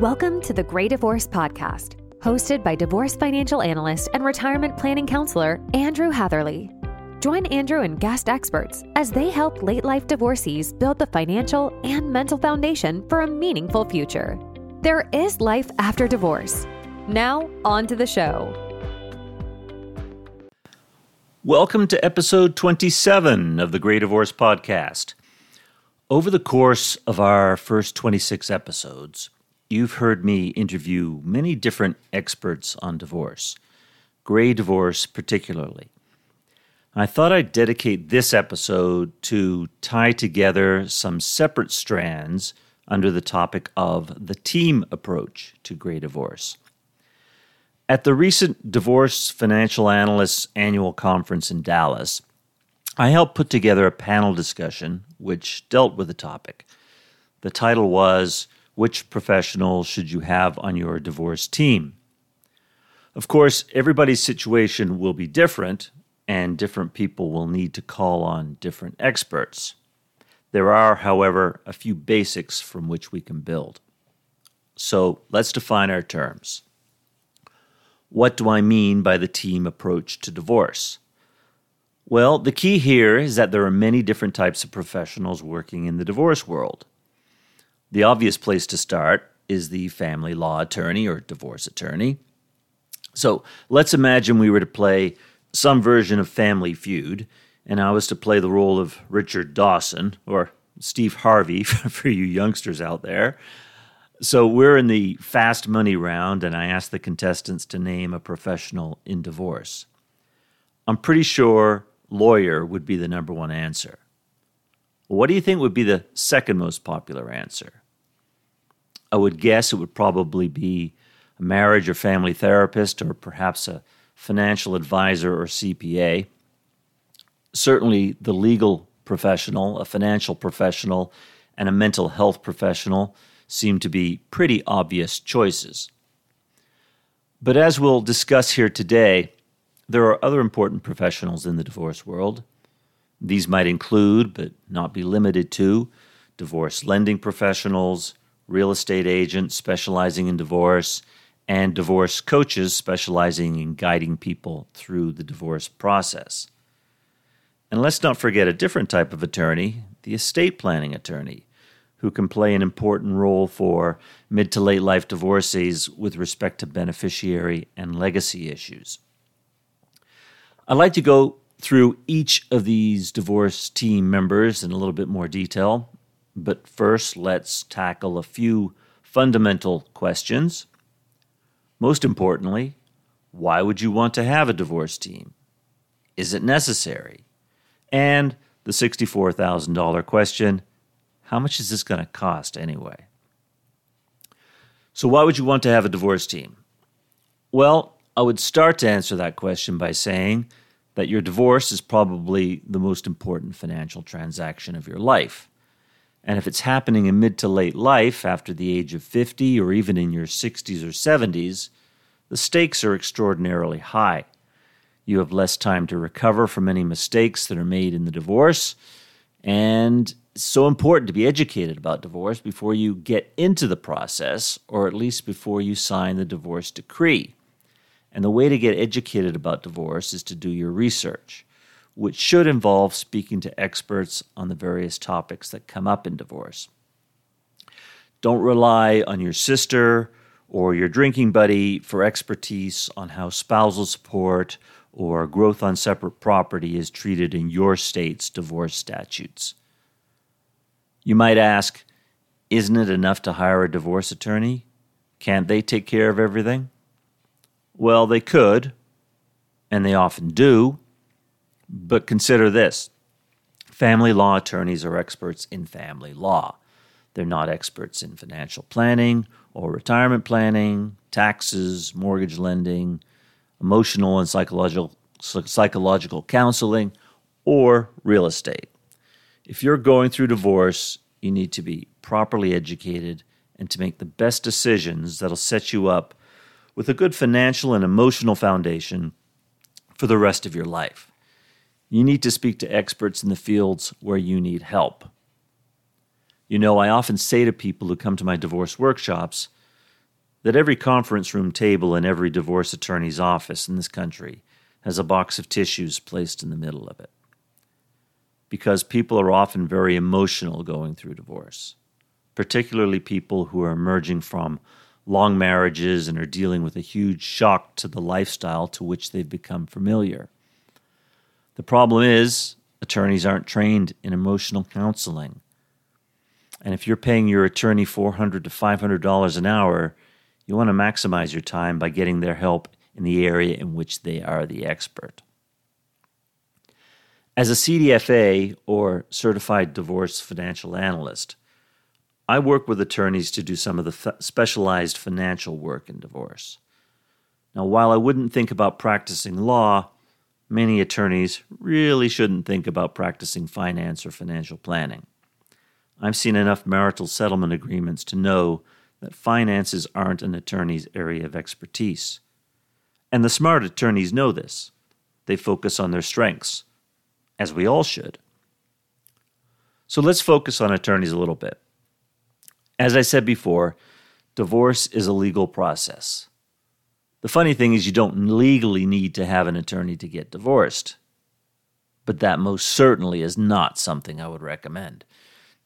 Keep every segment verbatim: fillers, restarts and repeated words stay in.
Welcome to the Gray Divorce Podcast, hosted by divorce financial analyst and retirement planning counselor, Andrew Hatherley. Join Andrew and guest experts as they help late-life divorcees build the financial and mental foundation for a meaningful future. There is life after divorce. Now, on to the show. Welcome to episode twenty-seven of the Gray Divorce Podcast. Over the course of our first twenty-six episodes, you've heard me interview many different experts on divorce, gray divorce particularly. I thought I'd dedicate this episode to tie together some separate strands under the topic of the team approach to gray divorce. At the recent Divorce Financial Analysts Annual Conference in Dallas, I helped put together a panel discussion which dealt with the topic. The title was, Which Professional Should You Have on Your Divorce Team? Of course, everybody's situation will be different, and different people will need to call on different experts. There are, however, a few basics from which we can build. So let's define our terms. What do I mean by the team approach to divorce? Well, the key here is that there are many different types of professionals working in the divorce world. The obvious place to start is the family law attorney or divorce attorney. So let's imagine we were to play some version of Family Feud, and I was to play the role of Richard Dawson or Steve Harvey for you youngsters out there. So we're in the fast money round, and I asked the contestants to name a professional in divorce. I'm pretty sure lawyer would be the number one answer. What do you think would be the second most popular answer? I would guess it would probably be a marriage or family therapist or perhaps a financial advisor or C P A. Certainly the legal professional, a financial professional, and a mental health professional seem to be pretty obvious choices. But as we'll discuss here today, there are other important professionals in the divorce world. These might include, but not be limited to, divorce lending professionals, real estate agents specializing in divorce, and divorce coaches specializing in guiding people through the divorce process. And let's not forget a different type of attorney, the estate planning attorney, who can play an important role for mid to late life divorcees with respect to beneficiary and legacy issues. I'd like to go through each of these divorce team members in a little bit more detail. But first, let's tackle a few fundamental questions. Most importantly, why would you want to have a divorce team? Is it necessary? And the sixty-four thousand dollars question, how much is this going to cost anyway? So why would you want to have a divorce team? Well, I would start to answer that question by saying that your divorce is probably the most important financial transaction of your life. And if it's happening in mid to late life, after the age of fifty, or even in your sixties or seventies, the stakes are extraordinarily high. You have less time to recover from any mistakes that are made in the divorce, and it's so important to be educated about divorce before you get into the process, or at least before you sign the divorce decree. And the way to get educated about divorce is to do your research, which should involve speaking to experts on the various topics that come up in divorce. Don't rely on your sister or your drinking buddy for expertise on how spousal support or growth on separate property is treated in your state's divorce statutes. You might ask, isn't it enough to hire a divorce attorney? Can't they take care of everything? Well, they could, and they often do, but consider this. Family law attorneys are experts in family law. They're not experts in financial planning or retirement planning, taxes, mortgage lending, emotional and psychological psychological counseling, or real estate. If you're going through divorce, you need to be properly educated and to make the best decisions that'll set you up with a good financial and emotional foundation for the rest of your life. You need to speak to experts in the fields where you need help. You know, I often say to people who come to my divorce workshops that every conference room table in every divorce attorney's office in this country has a box of tissues placed in the middle of it. Because people are often very emotional going through divorce, particularly people who are emerging from long marriages and are dealing with a huge shock to the lifestyle to which they've become familiar. The problem is attorneys aren't trained in emotional counseling. And if you're paying your attorney four hundred to five hundred dollars an hour, you want to maximize your time by getting their help in the area in which they are the expert. As a C D F A, or Certified Divorce Financial Analyst, I work with attorneys to do some of the f- specialized financial work in divorce. Now, while I wouldn't think about practicing law, many attorneys really shouldn't think about practicing finance or financial planning. I've seen enough marital settlement agreements to know that finances aren't an attorney's area of expertise. And the smart attorneys know this. They focus on their strengths, as we all should. So let's focus on attorneys a little bit. As I said before, divorce is a legal process. The funny thing is you don't legally need to have an attorney to get divorced, but that most certainly is not something I would recommend.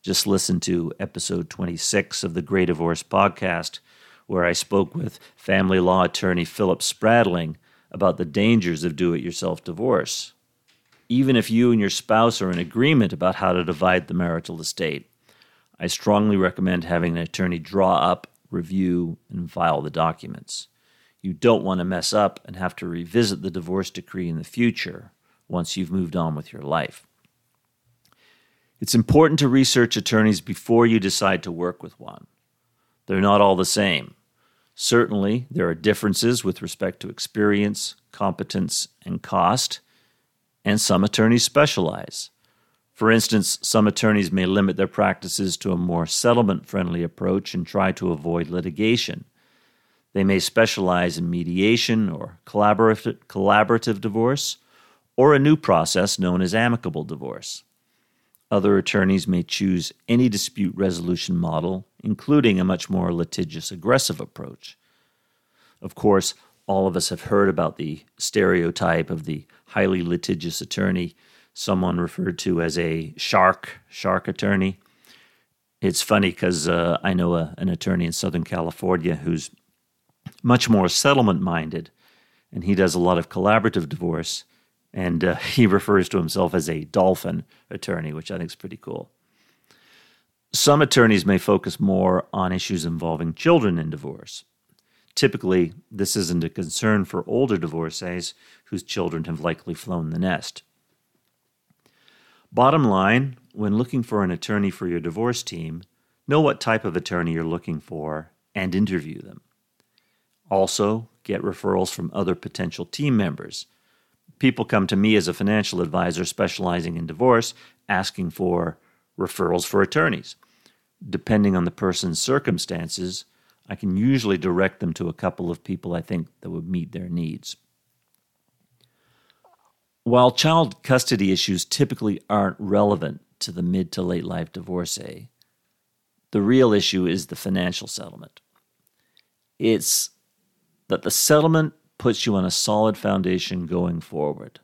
Just listen to episode twenty-six of the Great Divorce podcast, where I spoke with family law attorney Philip Spradling about the dangers of do-it-yourself divorce. Even if you and your spouse are in agreement about how to divide the marital estate, I strongly recommend having an attorney draw up, review, and file the documents. You don't want to mess up and have to revisit the divorce decree in the future once you've moved on with your life. It's important to research attorneys before you decide to work with one. They're not all the same. Certainly, there are differences with respect to experience, competence, and cost, and some attorneys specialize. For instance, some attorneys may limit their practices to a more settlement-friendly approach and try to avoid litigation. They may specialize in mediation or collaborative, collaborative divorce, or a new process known as amicable divorce. Other attorneys may choose any dispute resolution model, including a much more litigious-aggressive approach. Of course, all of us have heard about the stereotype of the highly litigious attorney, someone referred to as a shark, shark attorney. It's funny because uh, I know a, an attorney in Southern California who's much more settlement-minded, and he does a lot of collaborative divorce, and uh, he refers to himself as a dolphin attorney, which I think is pretty cool. Some attorneys may focus more on issues involving children in divorce. Typically, this isn't a concern for older divorcees whose children have likely flown the nest. Bottom line, when looking for an attorney for your divorce team, know what type of attorney you're looking for and interview them. Also, get referrals from other potential team members. People come to me as a financial advisor specializing in divorce, asking for referrals for attorneys. Depending on the person's circumstances, I can usually direct them to a couple of people I think that would meet their needs. While child custody issues typically aren't relevant to the mid to late life divorcee, the real issue is the financial settlement. It's that the settlement puts you on a solid foundation going forward.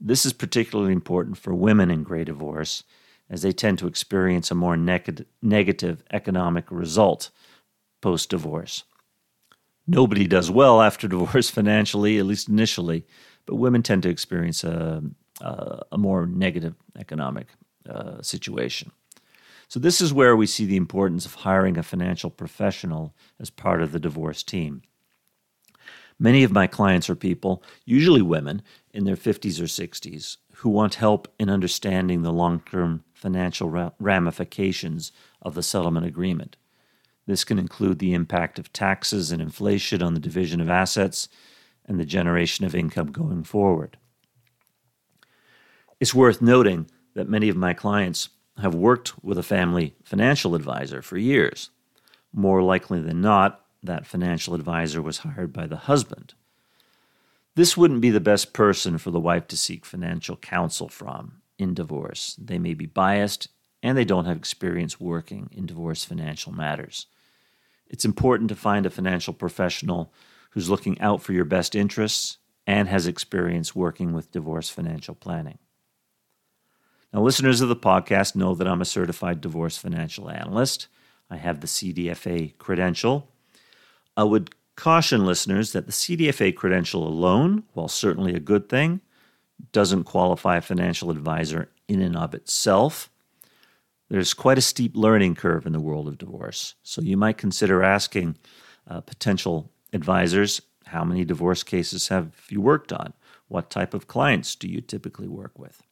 This is particularly important for women in gray divorce, as they tend to experience a more neg- negative economic result post-divorce. Nobody does well after divorce financially, at least initially, but women tend to experience a, a, a more negative economic uh, situation. So this is where we see the importance of hiring a financial professional as part of the divorce team. Many of my clients are people, usually women, in their fifties or sixties, who want help in understanding the long-term financial ramifications of the settlement agreement. This can include the impact of taxes and inflation on the division of assets and the generation of income going forward. It's worth noting that many of my clients have worked with a family financial advisor for years. More likely than not, that financial advisor was hired by the husband. This wouldn't be the best person for the wife to seek financial counsel from in divorce. They may be biased, and they don't have experience working in divorce financial matters. it's important to find a financial professional who's looking out for your best interests and has experience working with divorce financial planning. Now, listeners of the podcast know that I'm a certified divorce financial analyst. I have the C D F A credential. I would caution listeners that the C D F A credential alone, while certainly a good thing, doesn't qualify a financial advisor in and of itself. There's quite a steep learning curve in the world of divorce. So you might consider asking uh, potential advisors, how many divorce cases have you worked on? What type of clients do you typically work with?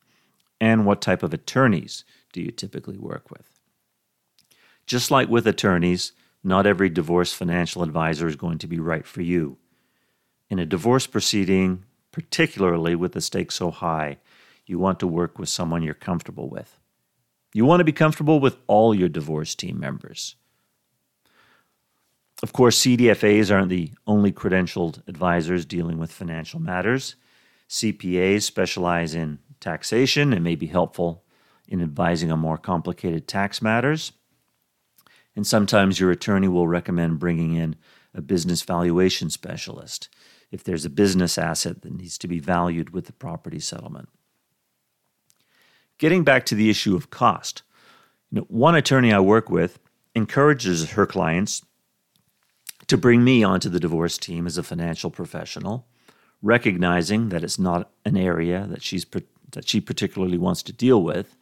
And what type of attorneys do you typically work with? Just like with attorneys, not every divorce financial advisor is going to be right for you. In a divorce proceeding, particularly with the stakes so high, you want to work with someone you're comfortable with. You want to be comfortable with all your divorce team members. Of course, C D F As aren't the only credentialed advisors dealing with financial matters. C P As specialize in taxation and may be helpful in advising on more complicated tax matters. And sometimes your attorney will recommend bringing in a business valuation specialist if there's a business asset that needs to be valued with the property settlement. Getting back to the issue of cost, you know, one attorney I work with encourages her clients to bring me onto the divorce team as a financial professional, recognizing that it's not an area that she's that she particularly wants to deal with,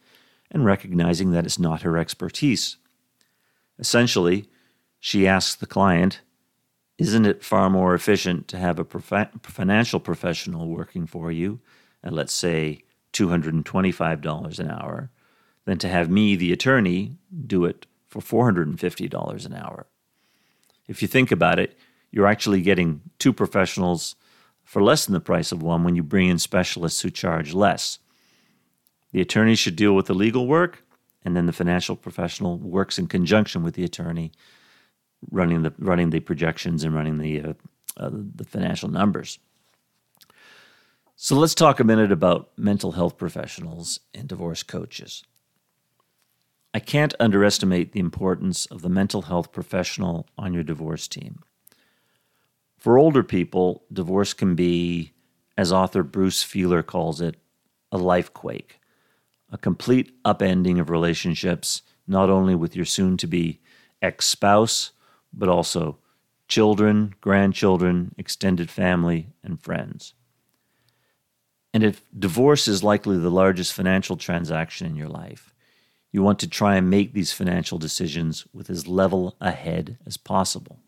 and recognizing that it's not her expertise. Essentially, she asks the client, "Isn't it far more efficient to have a prof- financial professional working for you at, let's say, two hundred twenty-five dollars an hour than to have me, the attorney, do it for four hundred fifty dollars an hour?" If you think about it, you're actually getting two professionals for less than the price of one when you bring in specialists who charge less. The attorney should deal with the legal work, and then the financial professional works in conjunction with the attorney running the running the projections and running the uh, uh, the financial numbers. So let's talk a minute about mental health professionals and divorce coaches. I can't underestimate the importance of the mental health professional on your divorce team. For older people, divorce can be, as author Bruce Feiler calls it, a life quake, a complete upending of relationships, not only with your soon-to-be ex-spouse, but also children, grandchildren, extended family, and friends. And if divorce is likely the largest financial transaction in your life, you want to try and make these financial decisions with as level a head as possible.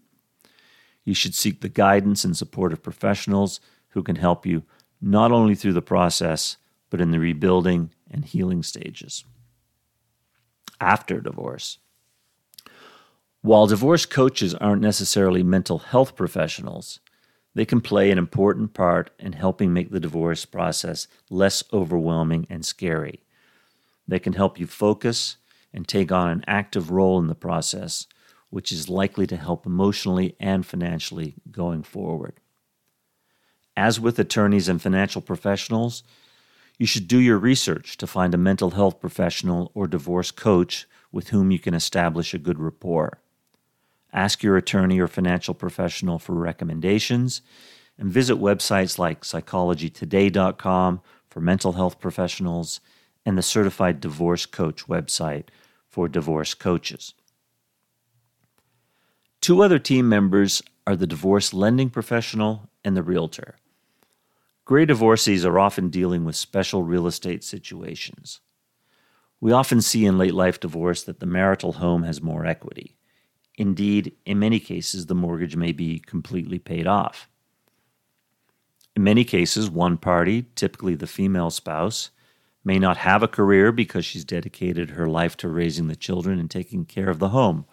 You should seek the guidance and support of professionals who can help you not only through the process, but in the rebuilding and healing stages after divorce. While divorce coaches aren't necessarily mental health professionals, they can play an important part in helping make the divorce process less overwhelming and scary. They can help you focus and take on an active role in the process, which is likely to help emotionally and financially going forward. As with attorneys and financial professionals, you should do your research to find a mental health professional or divorce coach with whom you can establish a good rapport. Ask your attorney or financial professional for recommendations, and visit websites like psychology today dot com for mental health professionals and the Certified Divorce Coach website for divorce coaches. Two other team members are the divorce lending professional and the realtor. Gray divorcees are often dealing with special real estate situations. We often see in late life divorce that the marital home has more equity. Indeed, in many cases, the mortgage may be completely paid off. In many cases, one party, typically the female spouse, may not have a career because she's dedicated her life to raising the children and taking care of the home,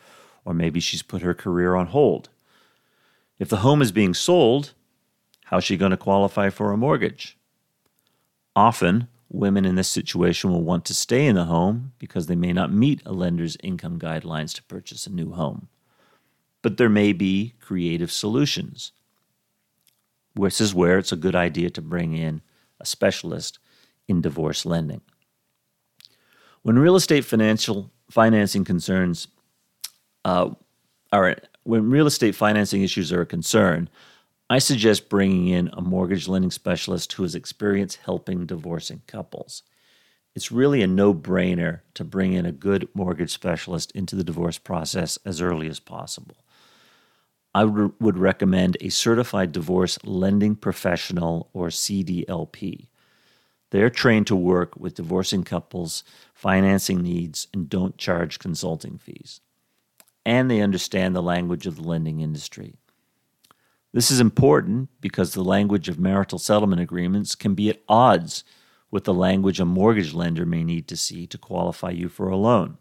or maybe she's put her career on hold. If the home is being sold, how's she going to qualify for a mortgage? Often, women in this situation will want to stay in the home because they may not meet a lender's income guidelines to purchase a new home. But there may be creative solutions. This is where it's a good idea to bring in a specialist in divorce lending. When real estate financial financing concerns uh, are when real estate financing issues are a concern, I suggest bringing in a mortgage lending specialist who has experience helping divorcing couples. It's really a no-brainer to bring in a good mortgage specialist into the divorce process as early as possible. I would recommend a Certified Divorce Lending Professional, or C D L P. They're trained to work with divorcing couples' financing needs and don't charge consulting fees. And they understand the language of the lending industry. This is important because the language of marital settlement agreements can be at odds with the language a mortgage lender may need to see to qualify you for a loan.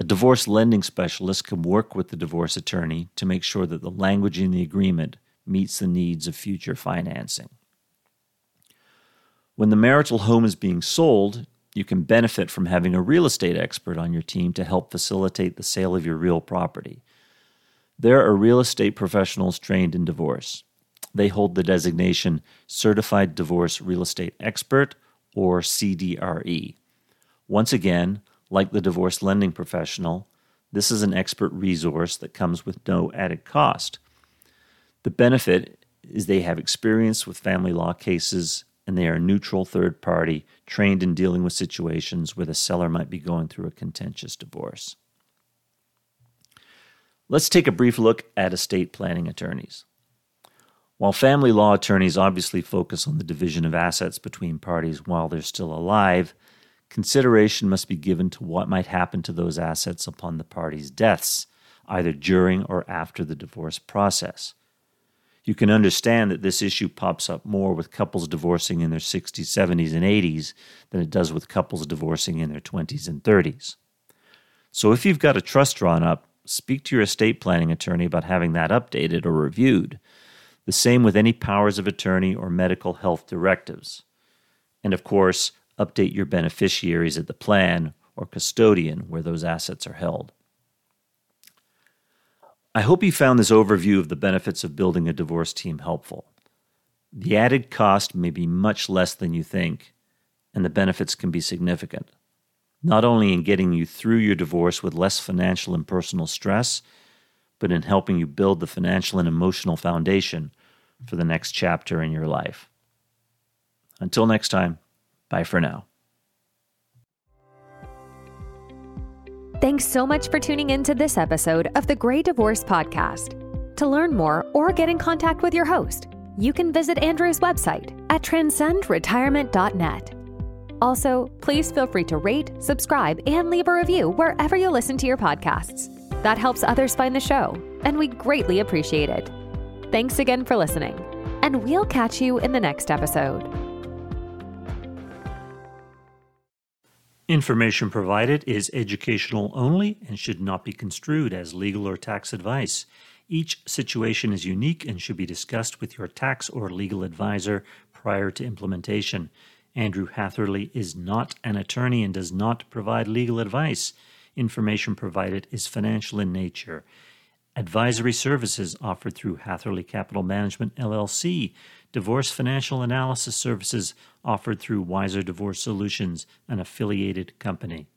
A divorce lending specialist can work with the divorce attorney to make sure that the language in the agreement meets the needs of future financing. When the marital home is being sold, you can benefit from having a real estate expert on your team to help facilitate the sale of your real property. There are real estate professionals trained in divorce. They hold the designation Certified Divorce Real Estate Expert, or C D R E. Once again, like the divorce lending professional, this is an expert resource that comes with no added cost. The benefit is they have experience with family law cases, and they are a neutral third party trained in dealing with situations where the seller might be going through a contentious divorce. Let's take a brief look at estate planning attorneys. While family law attorneys obviously focus on the division of assets between parties while they're still alive, consideration must be given to what might happen to those assets upon the parties' deaths, either during or after the divorce process. You can understand that this issue pops up more with couples divorcing in their sixties, seventies, and eighties than it does with couples divorcing in their twenties and thirties. So if you've got a trust drawn up, speak to your estate planning attorney about having that updated or reviewed. The same with any powers of attorney or medical health directives. And of course, update your beneficiaries at the plan or custodian where those assets are held. I hope you found this overview of the benefits of building a divorce team helpful. The added cost may be much less than you think, and the benefits can be significant, not only in getting you through your divorce with less financial and personal stress, but in helping you build the financial and emotional foundation for the next chapter in your life. Until next time, bye for now. Thanks so much for tuning in to this episode of the Gray Divorce Podcast. To learn more or get in contact with your host, you can visit Andrew's website at transcend retirement dot net. Also, please feel free to rate, subscribe, and leave a review wherever you listen to your podcasts. That helps others find the show, and we greatly appreciate it. Thanks again for listening, and we'll catch you in the next episode. Information provided is educational only and should not be construed as legal or tax advice. Each situation is unique and should be discussed with your tax or legal advisor prior to implementation. Andrew Hatherley is not an attorney and does not provide legal advice. Information provided is financial in nature. Advisory services offered through Hatherley Capital Management, L L C. Divorce financial analysis services offered through Wiser Divorce Solutions, an affiliated company.